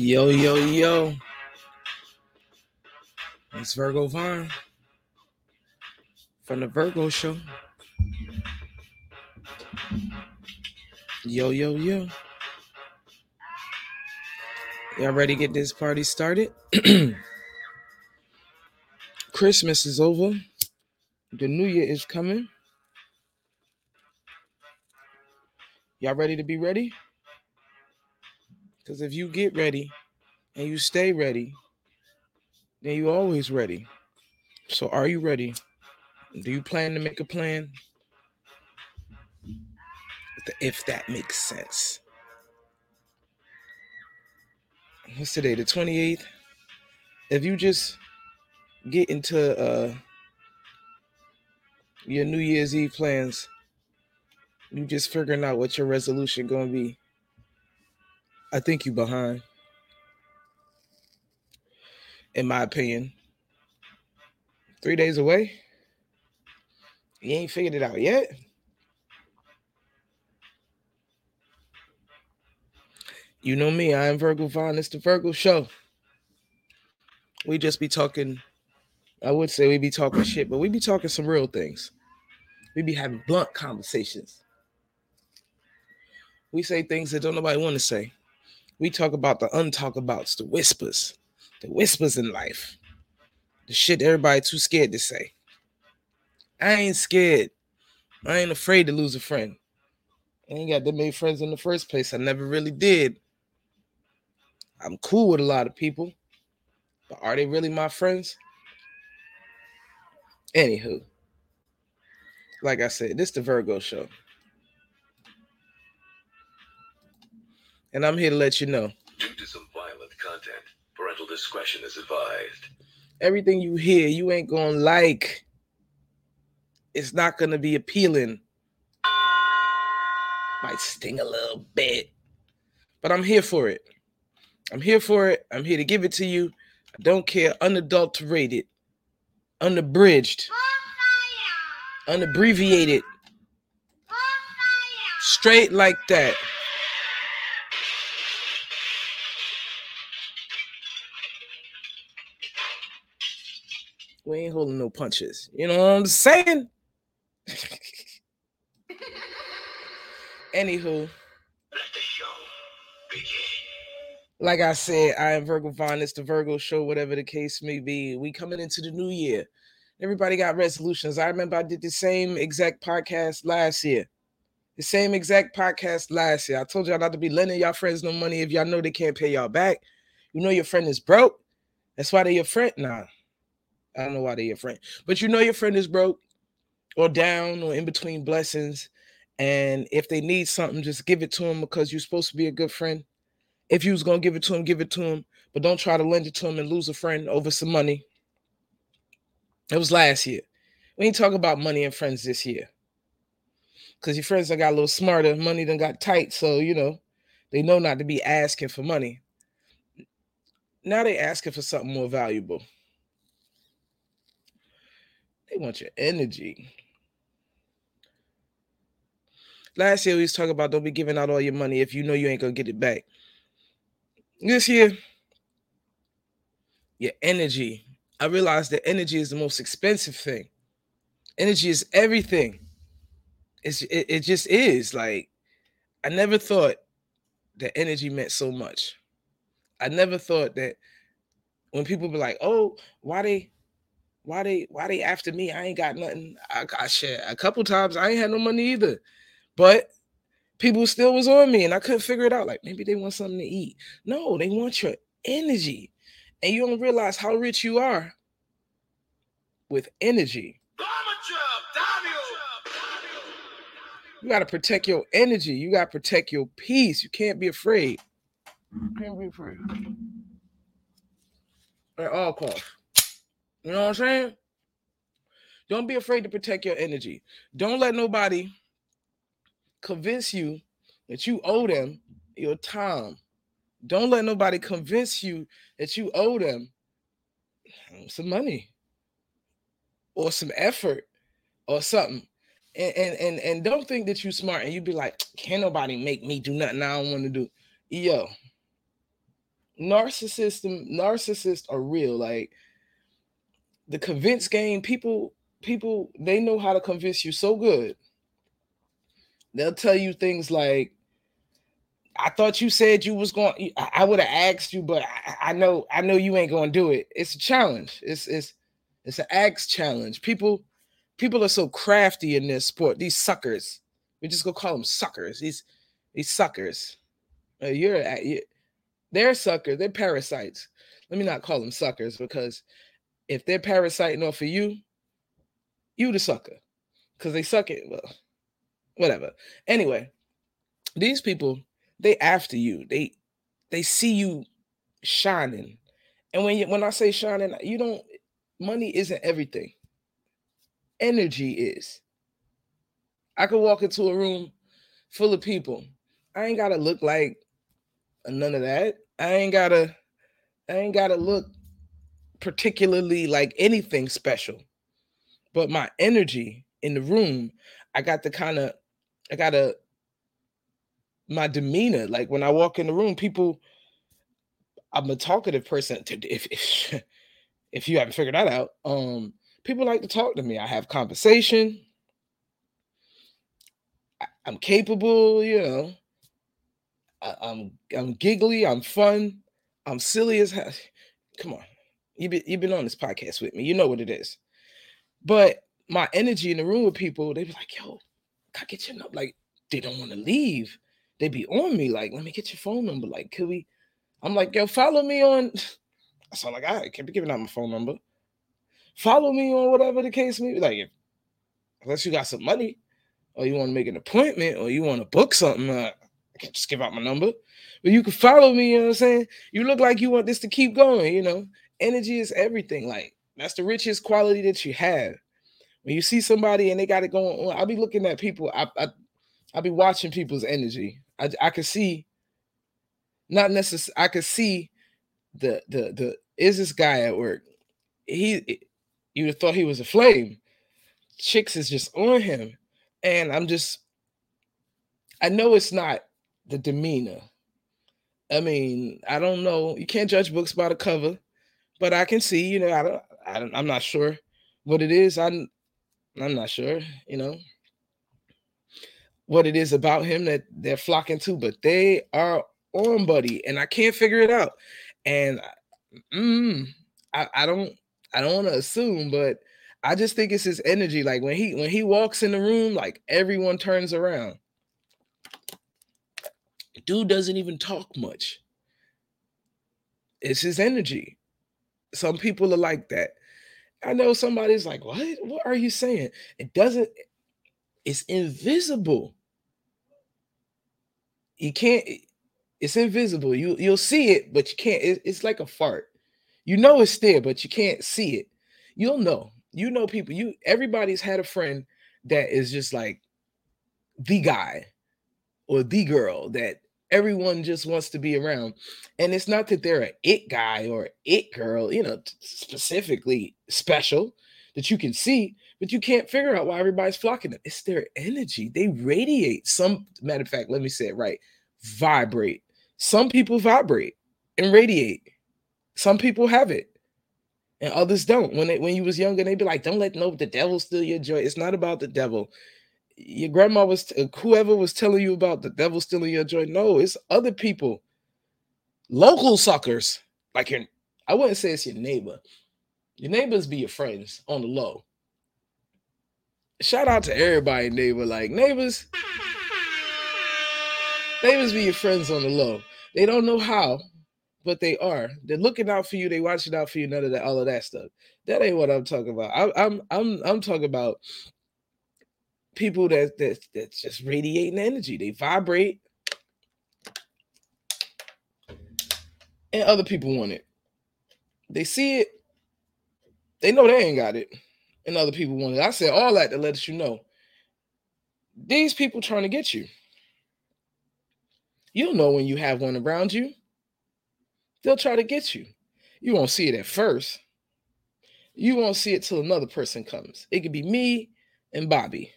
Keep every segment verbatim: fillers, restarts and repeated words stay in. Yo, yo, yo. It's Virgo Vaughn from the Virgo Show. Yo, yo, yo. Y'all ready to get this party started? Christmas is over. The new year is coming. Y'all ready to be ready? Because if you get ready and you stay ready, then you always ready. So are you ready? Do you plan to make a plan? If that makes sense. What's today? The twenty-eighth. If you just get into uh, your New Year's Eve plans, you just figuring out what your resolution going to be, I think you behind, in my opinion. Three days away? You ain't figured it out yet? You know me, I am Virgo Vaughn. It's the Virgo Show. We just be talking, I would say we be talking shit, but we be talking some real things. We be having blunt conversations. We say things that don't nobody want to say. We talk about the untalkabouts, the whispers, the whispers in life, the shit everybody too scared to say. I ain't scared. I ain't afraid to lose a friend. I ain't got that many friends in the first place. I never really did. I'm cool with a lot of people, but are they really my friends? Anywho, like I said, this is the Virgo Show. And I'm here to let you know. Due to some violent content, parental discretion is advised. Everything you hear, you ain't going to like. It's not going to be appealing. Might sting a little bit. But I'm here for it. I'm here for it. I'm here to give it to you. I don't care. Unadulterated. Unabridged. Unabbreviated. Straight like that. We ain't holding no punches. You know what I'm saying? Anywho. Let the show begin. Like I said, I am Virgo Vaughn. It's the Virgo Show, whatever the case may be. We coming into the new year. Everybody got resolutions. I remember I did the same exact podcast last year. The same exact podcast last year. I told y'all not to be lending y'all friends no money if y'all know they can't pay y'all back. You know your friend is broke. That's why they your friend. Nah. I don't know why they're your friend, but you know your friend is broke or down or in between blessings. And if they need something, just give it to them because you're supposed to be a good friend. If you was going to give it to them, give it to them, but don't try to lend it to them and lose a friend over some money. It was last year. We ain't talking about money and friends this year because your friends done got a little smarter. Money done got tight. So, you know, they know not to be asking for money. Now they asking for something more valuable. They want your energy. Last year, we was talking about don't be giving out all your money if you know you ain't going to get it back. This year, your energy. I realized that energy is the most expensive thing. Energy is everything. It's, it, it just is. Like, I never thought that energy meant so much. I never thought that when people be like, oh, why they... Why they why they after me? I ain't got nothing. I, I shared a couple times. I ain't had no money either. But people still was on me and I couldn't figure it out. Like maybe they want something to eat. No, they want your energy. And you don't realize how rich you are with energy. You got to protect your energy. You got to protect your peace. You can't be afraid. You can't be afraid. At all costs. You know what I'm saying? Don't be afraid to protect your energy. Don't let nobody convince you that you owe them your time. Don't let nobody convince you that you owe them some money or some effort or something. And and and, and don't think that you're smart and you be like, can't nobody make me do nothing I don't want to do. Yo, narcissists narcissists are real. Like the convince game, people people they know how to convince you so good. They'll tell you things like, I thought you said you was going, I would have asked you, but I, I know I know you ain't gonna do it. It's a challenge. It's it's it's an axe challenge. People people are so crafty in this sport. These suckers. We just go call them suckers. These these suckers. Uh, you're, you're they're suckers. They're parasites. Let me not call them suckers, because if they're parasiting off of you, you the sucker, because they suck it. Well, whatever. Anyway, these people, they after you. They they see you shining, and when you, when I say shining, you don't. Money isn't everything. Energy is. I could walk into a room full of people. I ain't gotta look like none of that. I ain't gotta. I ain't gotta look particularly like anything special, but my energy in the room. I got the kind of. I gotta. My demeanor, like when I walk in the room, people, I'm a talkative person. If if, if you haven't figured that out, um, people like to talk to me. I have conversation. I, I'm capable, you know. I, I'm I'm giggly. I'm fun. I'm silly as hell. Come on, you've been you've been on this podcast with me. You know what it is. But my energy in the room with people, they be like, "Yo, can I get your number?" Like they don't want to leave. They be on me like, let me get your phone number. Like, could we? I'm like, yo, follow me on. So I'm like, I can't be giving out my phone number. Follow me on whatever the case may be. Like, unless you got some money, or you want to make an appointment, or you want to book something, uh, I can't just give out my number. But you can follow me. You know what I'm saying? You look like you want this to keep going. You know, energy is everything. Like, that's the richest quality that you have. When you see somebody and they got it going on, I'll be looking at people. I, I, I'll be watching people's energy. I, I could see, not necessarily, I could see the, the, the, is this guy at work? He, you would have thought he was a flame. Chicks is just on him. And I'm just, I know it's not the demeanor. I mean, I don't know. You can't judge books by the cover, but I can see, you know, I don't, I don't I'm not sure what it is. I'm, I'm not sure, you know, what it is about him that they're flocking to, but they are on, buddy, and I can't figure it out. And mm, I, I don't, I don't want to assume, but I just think it's his energy. Like when he, when he walks in the room, like everyone turns around. Dude doesn't even talk much. It's his energy. Some people are like that. I know somebody's like, what? What are you saying? It doesn't. It's invisible. You can't, it's invisible. You, you'll see it, but you can't, it, it's like a fart. You know it's there, but you can't see it. You'll know. You know people. You everybody's had a friend that is just like the guy or the girl that everyone just wants to be around. And it's not that they're an it guy or an it girl, you know, specifically special that you can see, but you can't figure out why everybody's flocking them. It's their energy. They radiate. Some, matter of fact, let me say it right. Vibrate. Some people vibrate and radiate. Some people have it, and others don't. When they, when you was younger, they'd be like, don't let no the devil steal your joy. It's not about the devil. Your grandma was, whoever was telling you about the devil stealing your joy. No, it's other people. Local suckers. Like your, I wouldn't say it's your neighbor. Your neighbors be your friends on the low. Shout out to everybody, neighbor. Like neighbors, neighbors be your friends on the low. They don't know how, but they are. They're looking out for you. They watching out for you. None of that, all of that stuff. That ain't what I'm talking about. I, I'm, I'm, I'm talking about people that that that's just radiating energy. They vibrate, and other people want it. They see it. They know they ain't got it. And other people want it. I said all that to let you know. These people trying to get you. You'll know when you have one around you. They'll try to get you. You won't see it at first. You won't see it till another person comes. It could be me and Bobby.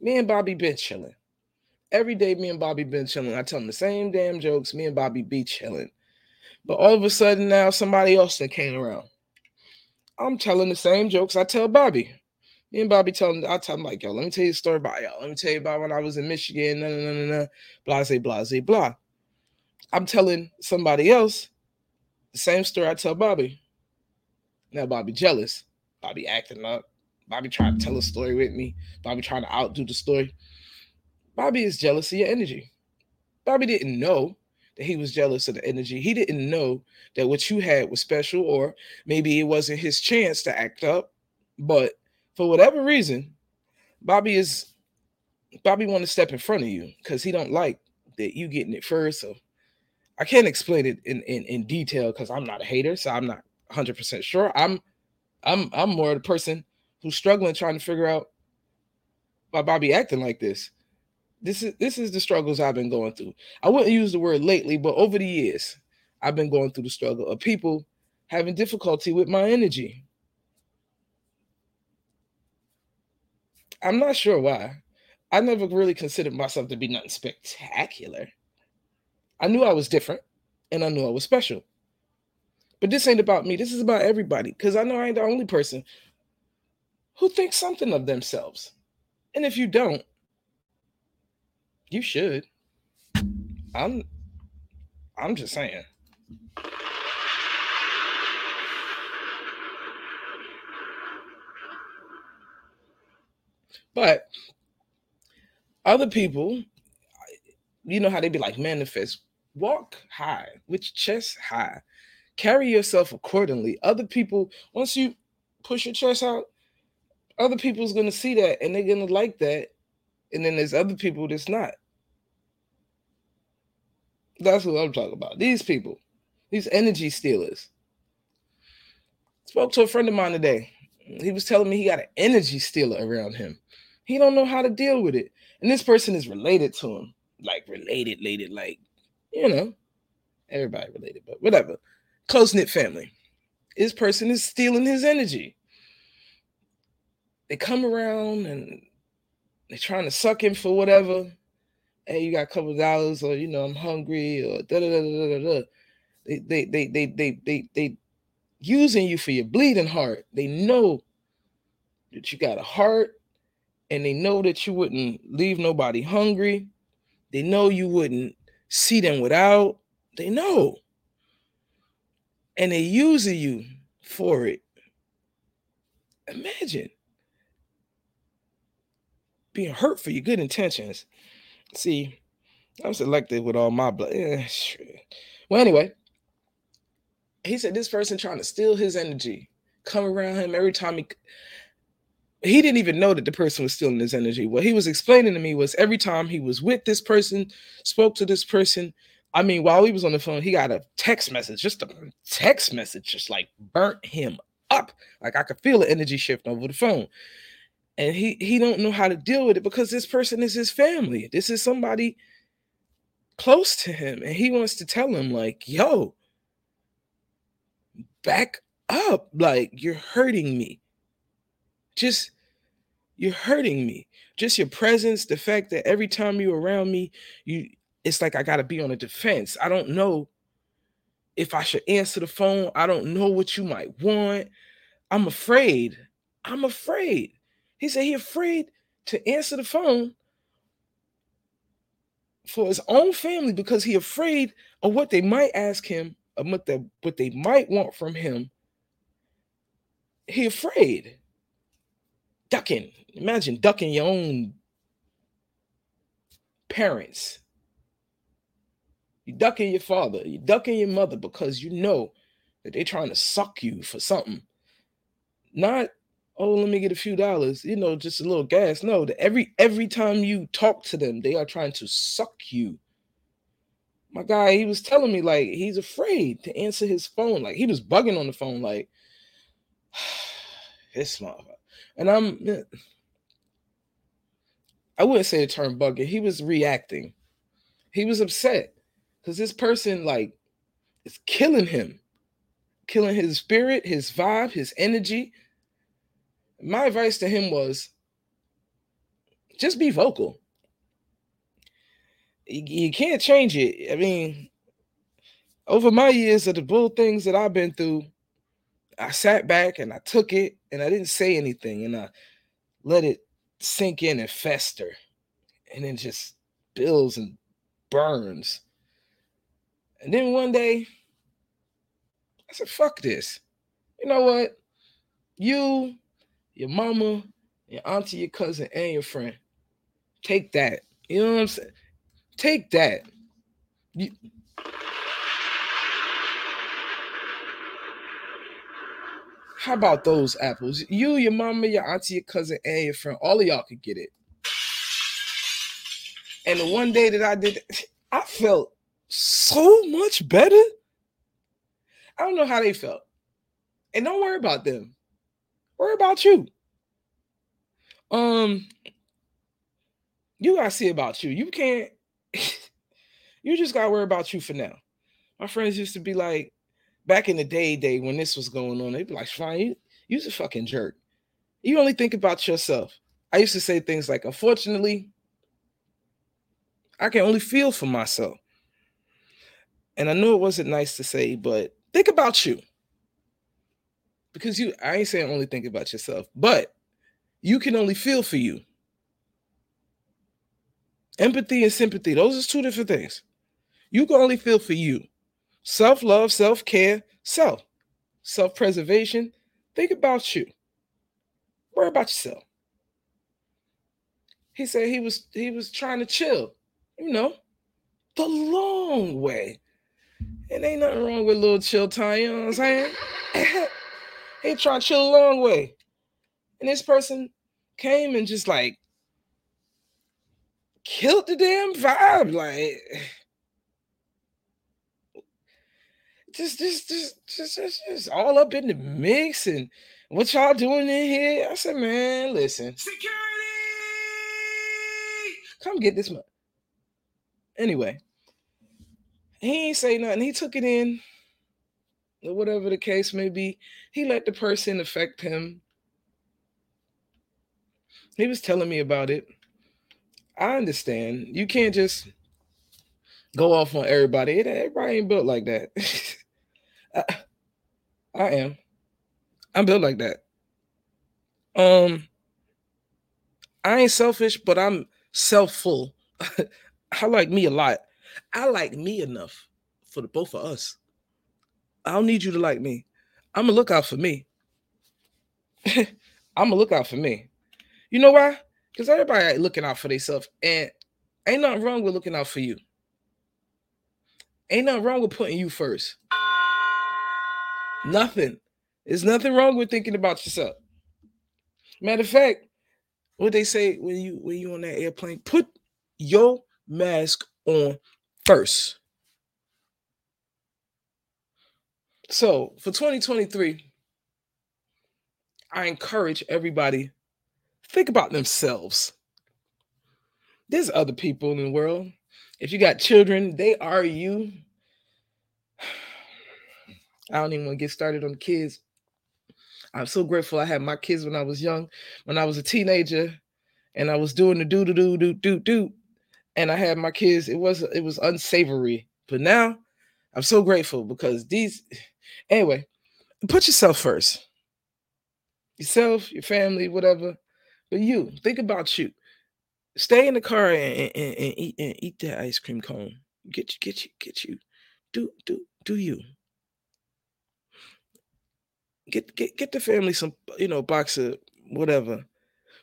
Me and Bobby been chilling. Every day me and Bobby been chilling. I tell them the same damn jokes. Me and Bobby be chilling. But all of a sudden now somebody else that came around. I'm telling the same jokes I tell Bobby. Me and Bobby tell him, I tell him like, yo, let me tell you a story about, yo, let me tell you about when I was in Michigan, no, no, no, no, blase, blase, blah. I'm telling somebody else the same story I tell Bobby. Now Bobby jealous. Bobby acting up. Bobby trying to tell a story with me. Bobby trying to outdo the story. Bobby is jealous of your energy. Bobby didn't know that he was jealous of the energy. He didn't know that what you had was special, or maybe it wasn't his chance to act up, but for whatever reason, Bobby is Bobby want to step in front of you because he don't like that you getting it first. So I can't explain it in, in, in detail because I'm not a hater, so I'm not one hundred percent sure. I'm I'm I'm more the person who's struggling trying to figure out why Bobby acting like this. This is this is the struggles I've been going through. I wouldn't use the word lately, but over the years, I've been going through the struggle of people having difficulty with my energy. I'm not sure why. I never really considered myself to be nothing spectacular. I knew I was different, and I knew I was special. But this ain't about me. This is about everybody, because I know I ain't the only person who thinks something of themselves. And if you don't, you should. I'm, I'm just saying. But other people, you know how they be like, manifest, walk high, with your chest high, carry yourself accordingly. Other people, once you push your chest out, other people's going to see that and they're going to like that. And then there's other people that's not. That's what I'm talking about. These people, these energy stealers. Spoke to a friend of mine today. He was telling me he got an energy stealer around him. He don't know how to deal with it. And this person is related to him. Like, related, related, like, you know, everybody related, but whatever. Close-knit family. This person is stealing his energy. They come around and they're trying to suck him for whatever. Hey, you got a couple of dollars, or, you know, I'm hungry, or da-da-da-da-da-da. They, they, they, they, they, they, they using you for your bleeding heart. They know that you got a heart, and they know that you wouldn't leave nobody hungry. They know you wouldn't see them without. They know. And they're using you for it. Imagine being hurt for your good intentions. See, I'm selective with all my blood. Yeah, sure. Well, anyway, he said this person trying to steal his energy, come around him every time he... He didn't even know that the person was stealing his energy. What he was explaining to me was every time he was with this person, spoke to this person, I mean, while he was on the phone, he got a text message, just a text message, just like burnt him up. Like I could feel the energy shift over the phone. And he, he don't know how to deal with it because this person is his family. This is somebody close to him. And he wants to tell him like, yo, back up. Like, you're hurting me. Just, you're hurting me. Just your presence, the fact that every time you're around me, you it's like I got to be on a defense. I don't know if I should answer the phone. I don't know what you might want. I'm afraid. I'm afraid. He said he's afraid to answer the phone for his own family because he's afraid of what they might ask him, of what they, what they might want from him. He's afraid. Ducking. Imagine ducking your own parents. You're ducking your father. You're ducking your mother because you know that they're trying to suck you for something. Not, oh, let me get a few dollars, you know, just a little gas. No, the every every time you talk to them, they are trying to suck you. My guy, he was telling me, like, he's afraid to answer his phone. Like, he was bugging on the phone, like, this motherfucker. And I'm, I wouldn't say the term bugging. He was reacting. He was upset because this person, like, is killing him, killing his spirit, his vibe, his energy. My advice to him was just be vocal. You, you can't change it. I mean, over my years of the bull things that I've been through, I sat back and I took it and I didn't say anything and I let it sink in and fester, and it just builds and burns. And then one day I said, fuck this. You know what? You, your mama, your auntie, your cousin, and your friend, take that. You know what I'm saying? Take that. You, how about those apples? You, your mama, your auntie, your cousin, and your friend, all of y'all could get it. And the one day that I did, I felt so much better. I don't know how they felt. And don't worry about them. Worry about you. Um, you gotta see about you. You can't, you just gotta worry about you for now. My friends used to be like, back in the day, day when this was going on, they'd be like, Shrine, you, you's a fucking jerk. You only think about yourself. I used to say things like, unfortunately, I can only feel for myself. And I know it wasn't nice to say, but think about you. Because you, I ain't saying only think about yourself, but you can only feel for you. Empathy and sympathy, those are two different things. You can only feel for you. Self-love, self-care, self. Self-preservation. Think about you. Worry about yourself. He said he was he was trying to chill, you know, the long way. And ain't nothing wrong with a little chill time, you know what I'm saying? He trying to chill a long way. And this person came and just like killed the damn vibe, like... Just, just, just, just, just, just all up in the mix and what y'all doing in here? I said, man, listen. Security! Come get this money. Anyway, he ain't say nothing. He took it in, or whatever the case may be. He let the person affect him. He was telling me about it. I understand. You can't just go off on everybody. It, everybody ain't built like that. I, I am. I'm built like that. Um, I ain't selfish, but I'm selfful. I like me a lot. I like me enough for the both of us. I don't need you to like me. I'm going to look out for me. I'm going to look out for me. You know why? Because everybody ain't looking out for themselves, and ain't nothing wrong with looking out for you. Ain't nothing wrong with putting you first. Nothing. There's nothing wrong with thinking about yourself. Matter of fact, what they say when you when you on that airplane, put your mask on first. So for twenty twenty-three, I encourage everybody, think about themselves. There's other people in the world. If you got children, they are you. I don't even want to get started on kids. I'm so grateful I had my kids when I was young, when I was a teenager, and I was doing the do do do do do do, and I had my kids. It was it was unsavory, but now I'm so grateful because these. Anyway, put yourself first. Yourself, your family, whatever, but you think about you. Stay in the car and, and, and eat and eat that ice cream cone. Get you, get you, get you. Do do do you. Get get get the family some, you know, box of whatever,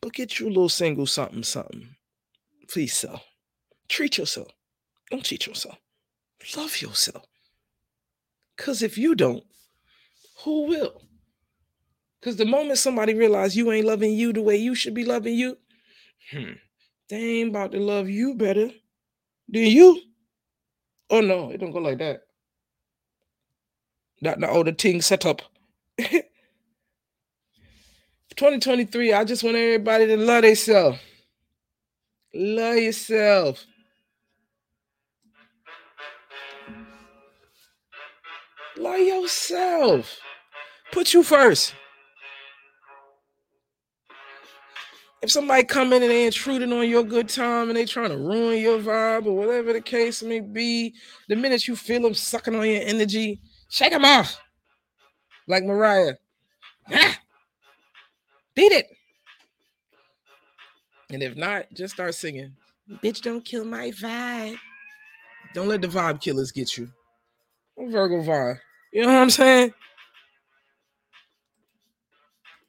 but get you a little single something something. Please, self. Treat yourself. Don't cheat yourself. Love yourself. Cause if you don't, who will? Cause the moment somebody realizes you ain't loving you the way you should be loving you, hmm. they ain't about to love you better than you. Oh, no, it don't go like that. Not all the things set up. twenty twenty-three, I just want everybody to love themselves. Love yourself. Love yourself. Put you first. if somebody come in and they intruding on your good time and they trying to ruin your vibe or whatever the case may be, the minute you feel them sucking on your energy, shake them off. Like Mariah. Ah! Beat it. And if not, just start singing. Bitch, don't kill my vibe. Don't let the vibe killers get you. Virgo vibe. You know what I'm saying?